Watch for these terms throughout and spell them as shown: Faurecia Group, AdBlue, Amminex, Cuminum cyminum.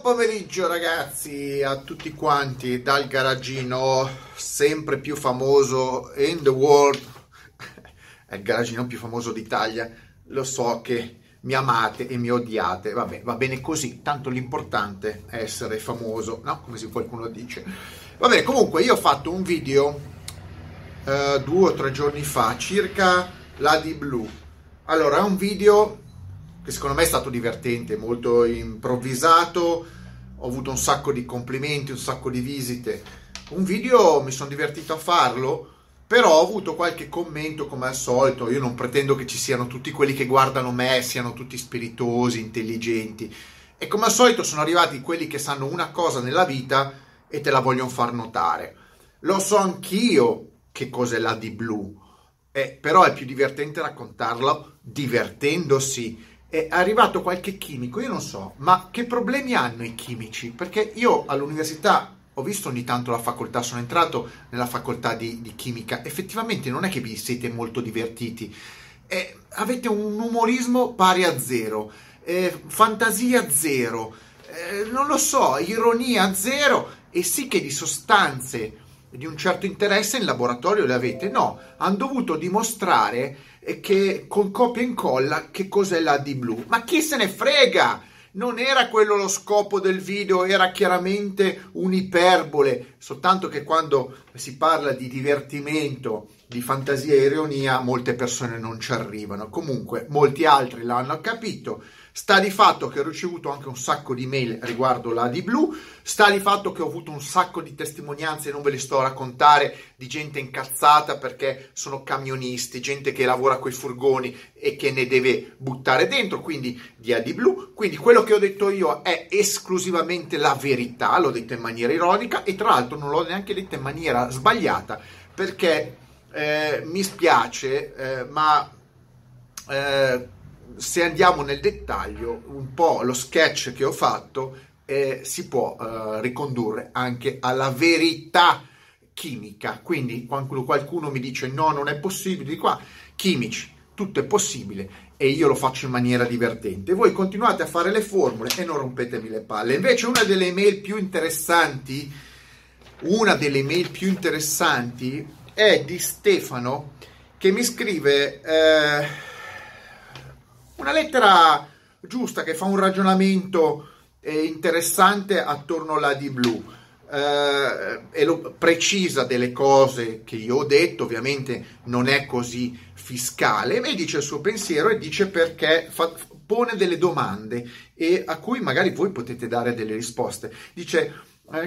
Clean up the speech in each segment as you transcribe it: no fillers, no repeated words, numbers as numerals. Buon pomeriggio ragazzi a tutti quanti dal garagino sempre più famoso in the world, è il garagino più famoso d'Italia, lo so che mi amate e mi odiate, vabbè, va bene così, tanto l'importante è essere famoso, no? Come se qualcuno dice. Vabbè, comunque io ho fatto un video 2 o 3 giorni fa circa l'AdBlue. Allora, è un video che secondo me è stato divertente, molto improvvisato, ho avuto un sacco di complimenti, un sacco di visite, un video mi sono divertito a farlo, però ho avuto qualche commento come al solito. Io non pretendo che ci siano tutti quelli che guardano me, siano tutti spiritosi, intelligenti, e come al solito sono arrivati quelli che sanno una cosa nella vita e te la vogliono far notare. Lo so anch'io che cos'è l'AdBlue, però è più divertente raccontarlo divertendosi. È arrivato qualche chimico, io non so, ma che problemi hanno i chimici? Perché io all'università ho visto ogni tanto la facoltà, sono entrato nella facoltà di chimica, effettivamente non è che vi siete molto divertiti, avete un umorismo pari a zero, fantasia zero, non lo so, ironia zero, e sì che di sostanze di un certo interesse in laboratorio le avete, no, hanno dovuto dimostrare che con copia e incolla che cos'è l'AdBlue. Ma chi se ne frega? Non era quello lo scopo del video, era chiaramente un'iperbole, soltanto che quando si parla di divertimento, di fantasia e ironia, molte persone non ci arrivano. Comunque molti altri l'hanno capito. Sta di fatto che ho ricevuto anche un sacco di mail riguardo l'AdBlue, sta di fatto che ho avuto un sacco di testimonianze, non ve le sto a raccontare, di gente incazzata perché sono camionisti, gente che lavora coi furgoni e che ne deve buttare dentro, quindi di AdBlue. Quindi quello che ho detto io è esclusivamente la verità, l'ho detto in maniera ironica e tra l'altro non l'ho neanche detto in maniera sbagliata, perché mi spiace, ma... se andiamo nel dettaglio, un po' lo sketch che ho fatto si può ricondurre anche alla verità chimica. Quindi qualcuno mi dice no, non è possibile, di qua, chimici, tutto è possibile, e io lo faccio in maniera divertente. Voi continuate a fare le formule e non rompetemi le palle. Invece una delle email più interessanti, è di Stefano, che mi scrive... una lettera giusta che fa un ragionamento interessante attorno all'AdBlue e lo precisa delle cose che io ho detto, ovviamente non è così fiscale, e dice il suo pensiero e dice perché pone delle domande e a cui magari voi potete dare delle risposte. Dice,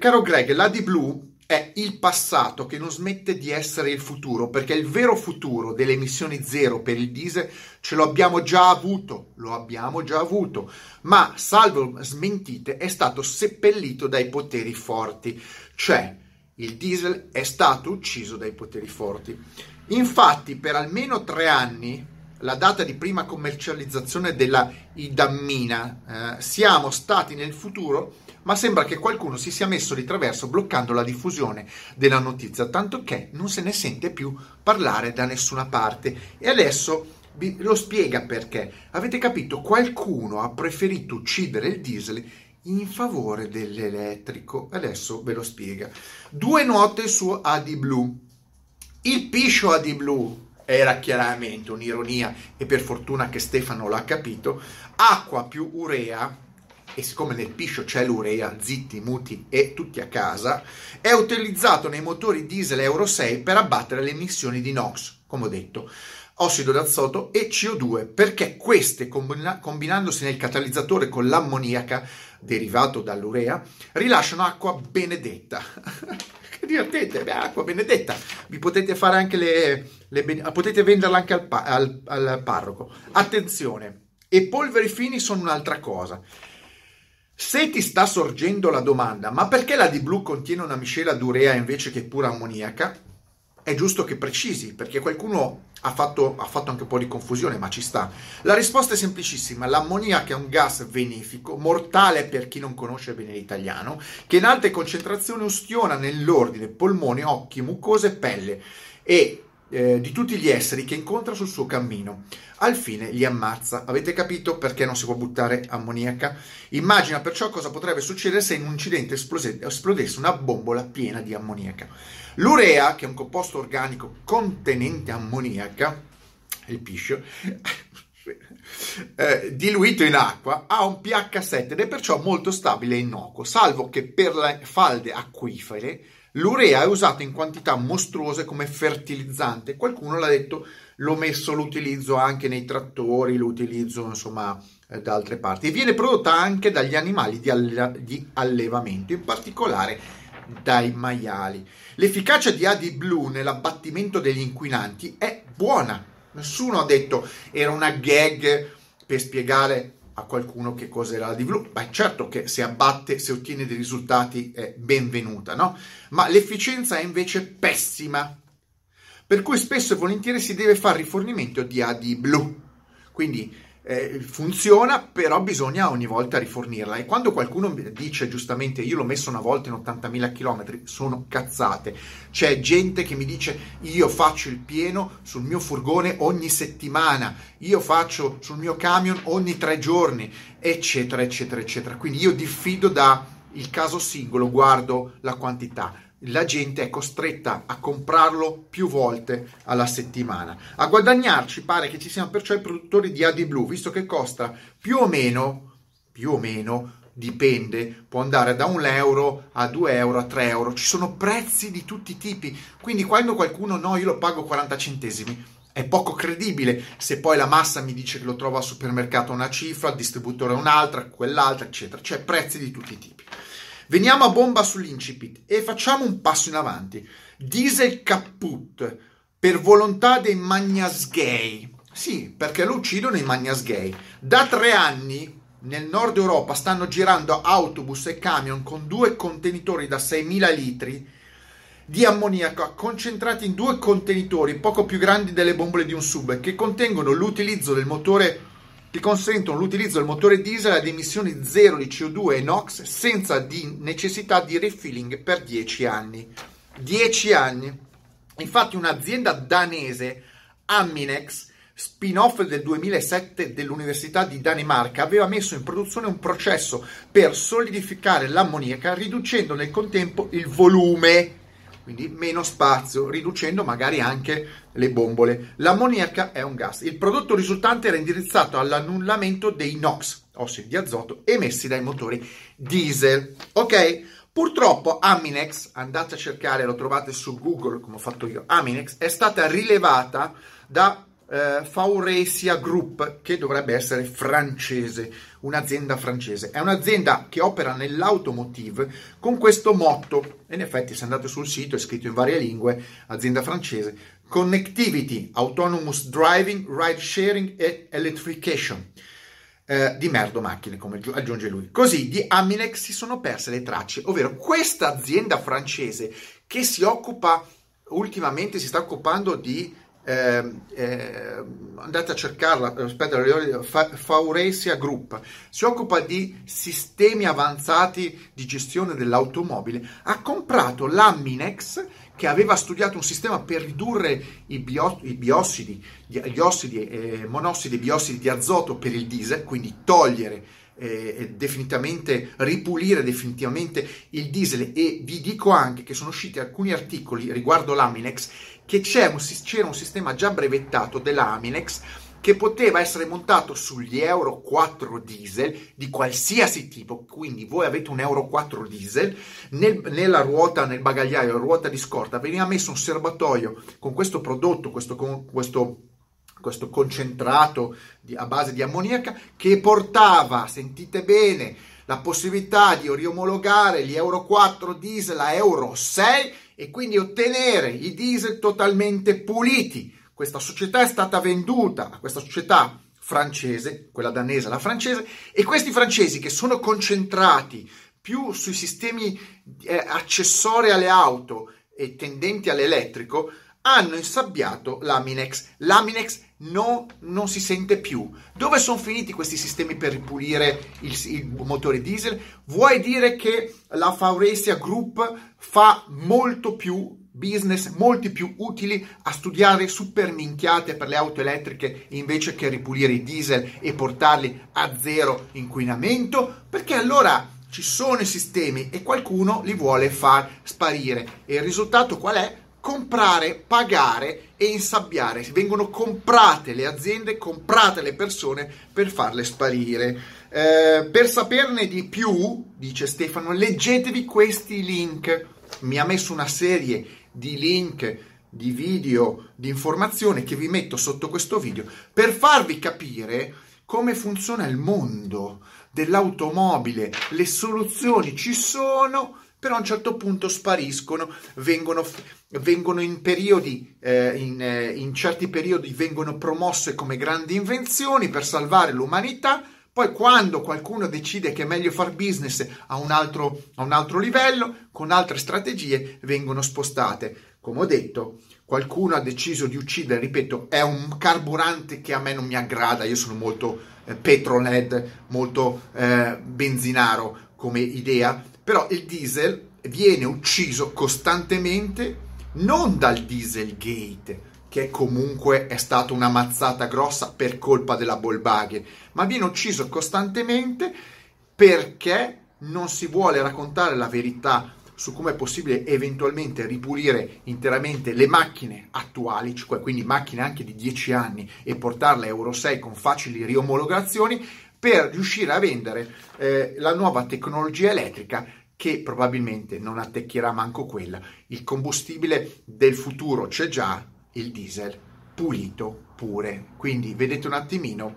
caro Greg, l'AdBlue è il passato che non smette di essere il futuro, perché il vero futuro delle emissioni zero per il diesel ce l'abbiamo già avuto, ma salvo smentite è stato seppellito dai poteri forti, cioè il diesel è stato ucciso dai poteri forti. Infatti per almeno 3 anni, la data di prima commercializzazione della idammina, siamo stati nel futuro, ma sembra che qualcuno si sia messo di traverso bloccando la diffusione della notizia, tanto che non se ne sente più parlare da nessuna parte. E adesso vi lo spiega perché. Avete capito? Qualcuno ha preferito uccidere il diesel in favore dell'elettrico. Adesso ve lo spiega. 2 note su AdBlue. Il piscio AdBlue era chiaramente un'ironia e per fortuna che Stefano l'ha capito. Acqua più urea, e siccome nel piscio c'è l'urea, zitti, muti e tutti a casa, è utilizzato nei motori diesel Euro 6 per abbattere le emissioni di NOx, come ho detto, ossido d'azoto e CO2, perché queste, combinandosi nel catalizzatore con l'ammoniaca, derivato dall'urea, rilasciano acqua benedetta. Che divertente, beh, acqua benedetta. Vi potete fare anche potete venderla anche al parroco. Attenzione, e polveri fini sono un'altra cosa. Se ti sta sorgendo la domanda, ma perché l'AdBlue contiene una miscela d'urea invece che pura ammoniaca? È giusto che precisi, perché qualcuno ha fatto anche un po' di confusione, ma ci sta. La risposta è semplicissima. L'ammoniaca è un gas benefico, mortale per chi non conosce bene l'italiano, che in alte concentrazioni ustiona nell'ordine polmone, occhi, mucose e pelle, e di tutti gli esseri che incontra sul suo cammino. Al fine li ammazza. Avete capito perché non si può buttare ammoniaca? Immagina perciò cosa potrebbe succedere se in un incidente esplodesse una bombola piena di ammoniaca. L'urea, che è un composto organico contenente ammoniaca, il piscio, diluito in acqua, ha un pH 7 ed è perciò molto stabile e innocuo, salvo che per le falde acquifere l'urea è usata in quantità mostruose come fertilizzante. Qualcuno l'ha detto, l'ho messo, l'utilizzo anche nei trattori, l'utilizzo insomma da altre parti, e viene prodotta anche dagli animali di allevamento, in particolare dai maiali. L'efficacia di AdBlue nell'abbattimento degli inquinanti è buona. Nessuno ha detto era una gag per spiegare a qualcuno che cos'era la AdBlue. Beh, certo che se abbatte, se ottiene dei risultati, è benvenuta, no? Ma l'efficienza è invece pessima, per cui spesso e volentieri si deve fare rifornimento di AdBlue. Quindi funziona, però bisogna ogni volta rifornirla. E quando qualcuno dice giustamente io l'ho messo una volta in 80.000 km, sono cazzate. C'è gente che mi dice io faccio il pieno sul mio furgone ogni settimana, io faccio sul mio camion ogni 3 giorni, eccetera eccetera eccetera. Quindi io diffido dal caso singolo, guardo la quantità. La gente è costretta a comprarlo più volte alla settimana. A guadagnarci pare che ci siano perciò i produttori di AdBlue, visto che costa più o meno, dipende, può andare da €1 a €2 a €3, ci sono prezzi di tutti i tipi. Quindi quando qualcuno, no, io lo pago 40 centesimi, è poco credibile, se poi la massa mi dice che lo trova al supermercato una cifra, al distributore un'altra, quell'altra, eccetera. C'è prezzi di tutti i tipi. Veniamo a bomba sull'incipit e facciamo un passo in avanti. Diesel caput per volontà dei magnas gay. Sì, perché lo uccidono i magnas gay. Da 3 anni nel nord Europa stanno girando autobus e camion con 2 contenitori da 6.000 litri di ammoniaco concentrati in 2 contenitori poco più grandi delle bombole di un sub, che contengono l'utilizzo del motore, che consentono l'utilizzo del motore diesel ad emissioni zero di CO2 e NOx senza di necessità di refilling per 10 anni. 10 anni. Infatti un'azienda danese, Amminex, spin-off del 2007 dell'Università di Danimarca, aveva messo in produzione un processo per solidificare l'ammoniaca riducendo nel contempo il volume, quindi meno spazio, riducendo magari anche le bombole. L'ammoniaca è un gas. Il prodotto risultante era indirizzato all'annullamento dei NOx, ossidi di azoto, emessi dai motori diesel. Ok? Purtroppo Amminex, andate a cercare, lo trovate su Google, come ho fatto io, Amminex, è stata rilevata da Faurecia Group, che dovrebbe essere francese, un'azienda francese. È un'azienda che opera nell'automotive con questo motto, e in effetti se andate sul sito è scritto in varie lingue, azienda francese: Connectivity, Autonomous Driving, Ride Sharing e Electrification. Di merdo macchine, come aggiunge lui. Così di Amminex si sono perse le tracce, ovvero questa azienda francese che si occupa, ultimamente si sta occupando di andate a cercarla, Faurecia Group, si occupa di sistemi avanzati di gestione dell'automobile, ha comprato l'Amminex, che aveva studiato un sistema per ridurre monossidi e biossidi di azoto per il diesel, quindi togliere definitivamente, ripulire definitivamente il diesel. E vi dico anche che sono usciti alcuni articoli riguardo l'Amminex, che c'era un sistema già brevettato dell'Amminex che poteva essere montato sugli Euro 4 diesel di qualsiasi tipo. Quindi voi avete un Euro 4 diesel, nella ruota, nel bagagliaio, ruota di scorta, veniva messo un serbatoio con questo prodotto, questo concentrato a base di ammoniaca, che portava, sentite bene, la possibilità di riomologare gli Euro 4 diesel a Euro 6 e quindi ottenere i diesel totalmente puliti. Questa società è stata venduta a questa società francese, quella danese, la francese, e questi francesi, che sono concentrati più sui sistemi accessori alle auto e tendenti all'elettrico, hanno insabbiato l'Amminex. L'Amminex non si sente più. Dove sono finiti questi sistemi per ripulire il motore diesel? Vuoi dire che la Faurecia Group fa molto più business molti più utili a studiare super minchiate per le auto elettriche invece che ripulire i diesel e portarli a zero inquinamento, perché allora ci sono i sistemi e qualcuno li vuole far sparire. E il risultato qual è? Comprare, pagare e insabbiare. Vengono comprate le aziende, comprate le persone per farle sparire. Per saperne di più, dice Stefano, leggetevi questi link. Mi ha messo una serie di link, di video, di informazioni che vi metto sotto questo video per farvi capire come funziona il mondo dell'automobile. Le soluzioni ci sono, però a un certo punto spariscono, vengono in periodi, in certi periodi vengono promosse come grandi invenzioni per salvare l'umanità. Poi quando qualcuno decide che è meglio far business a un altro livello, con altre strategie, vengono spostate. Come ho detto, qualcuno ha deciso di uccidere, ripeto, è un carburante che a me non mi aggrada, io sono molto petrolhead, molto benzinaro come idea, però il diesel viene ucciso costantemente, non dal Dieselgate, che comunque è stata una mazzata grossa per colpa della Volkswagen, ma viene ucciso costantemente perché non si vuole raccontare la verità su come è possibile eventualmente ripulire interamente le macchine attuali, cioè quindi macchine anche di 10 anni, e portarle a Euro 6 con facili riomologazioni, per riuscire a vendere la nuova tecnologia elettrica, che probabilmente non attecchirà manco quella. Il combustibile del futuro c'è già, il diesel pulito pure. Quindi vedete un attimino,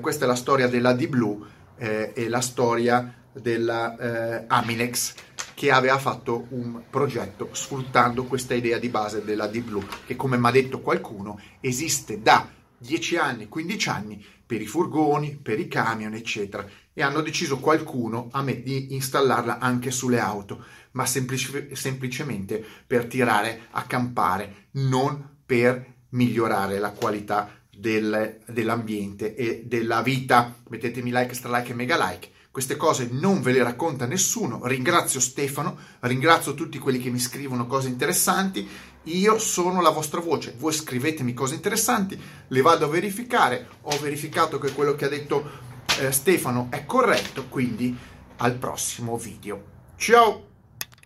questa è la storia della AdBlue e la storia della Amminex, che aveva fatto un progetto sfruttando questa idea di base della AdBlue, che, come mi ha detto qualcuno, esiste da 10 anni, 15 anni per i furgoni, per i camion, eccetera, e hanno deciso di installarla anche sulle auto, ma semplicemente per tirare a campare, non per migliorare la qualità dell'ambiente e della vita. Mettetemi like, stralike e mega like. Queste cose non ve le racconta nessuno. Ringrazio Stefano, ringrazio tutti quelli che mi scrivono cose interessanti. Io sono la vostra voce, voi scrivetemi cose interessanti, le vado a verificare. Ho verificato che quello che ha detto Stefano è corretto, quindi al prossimo video. Ciao!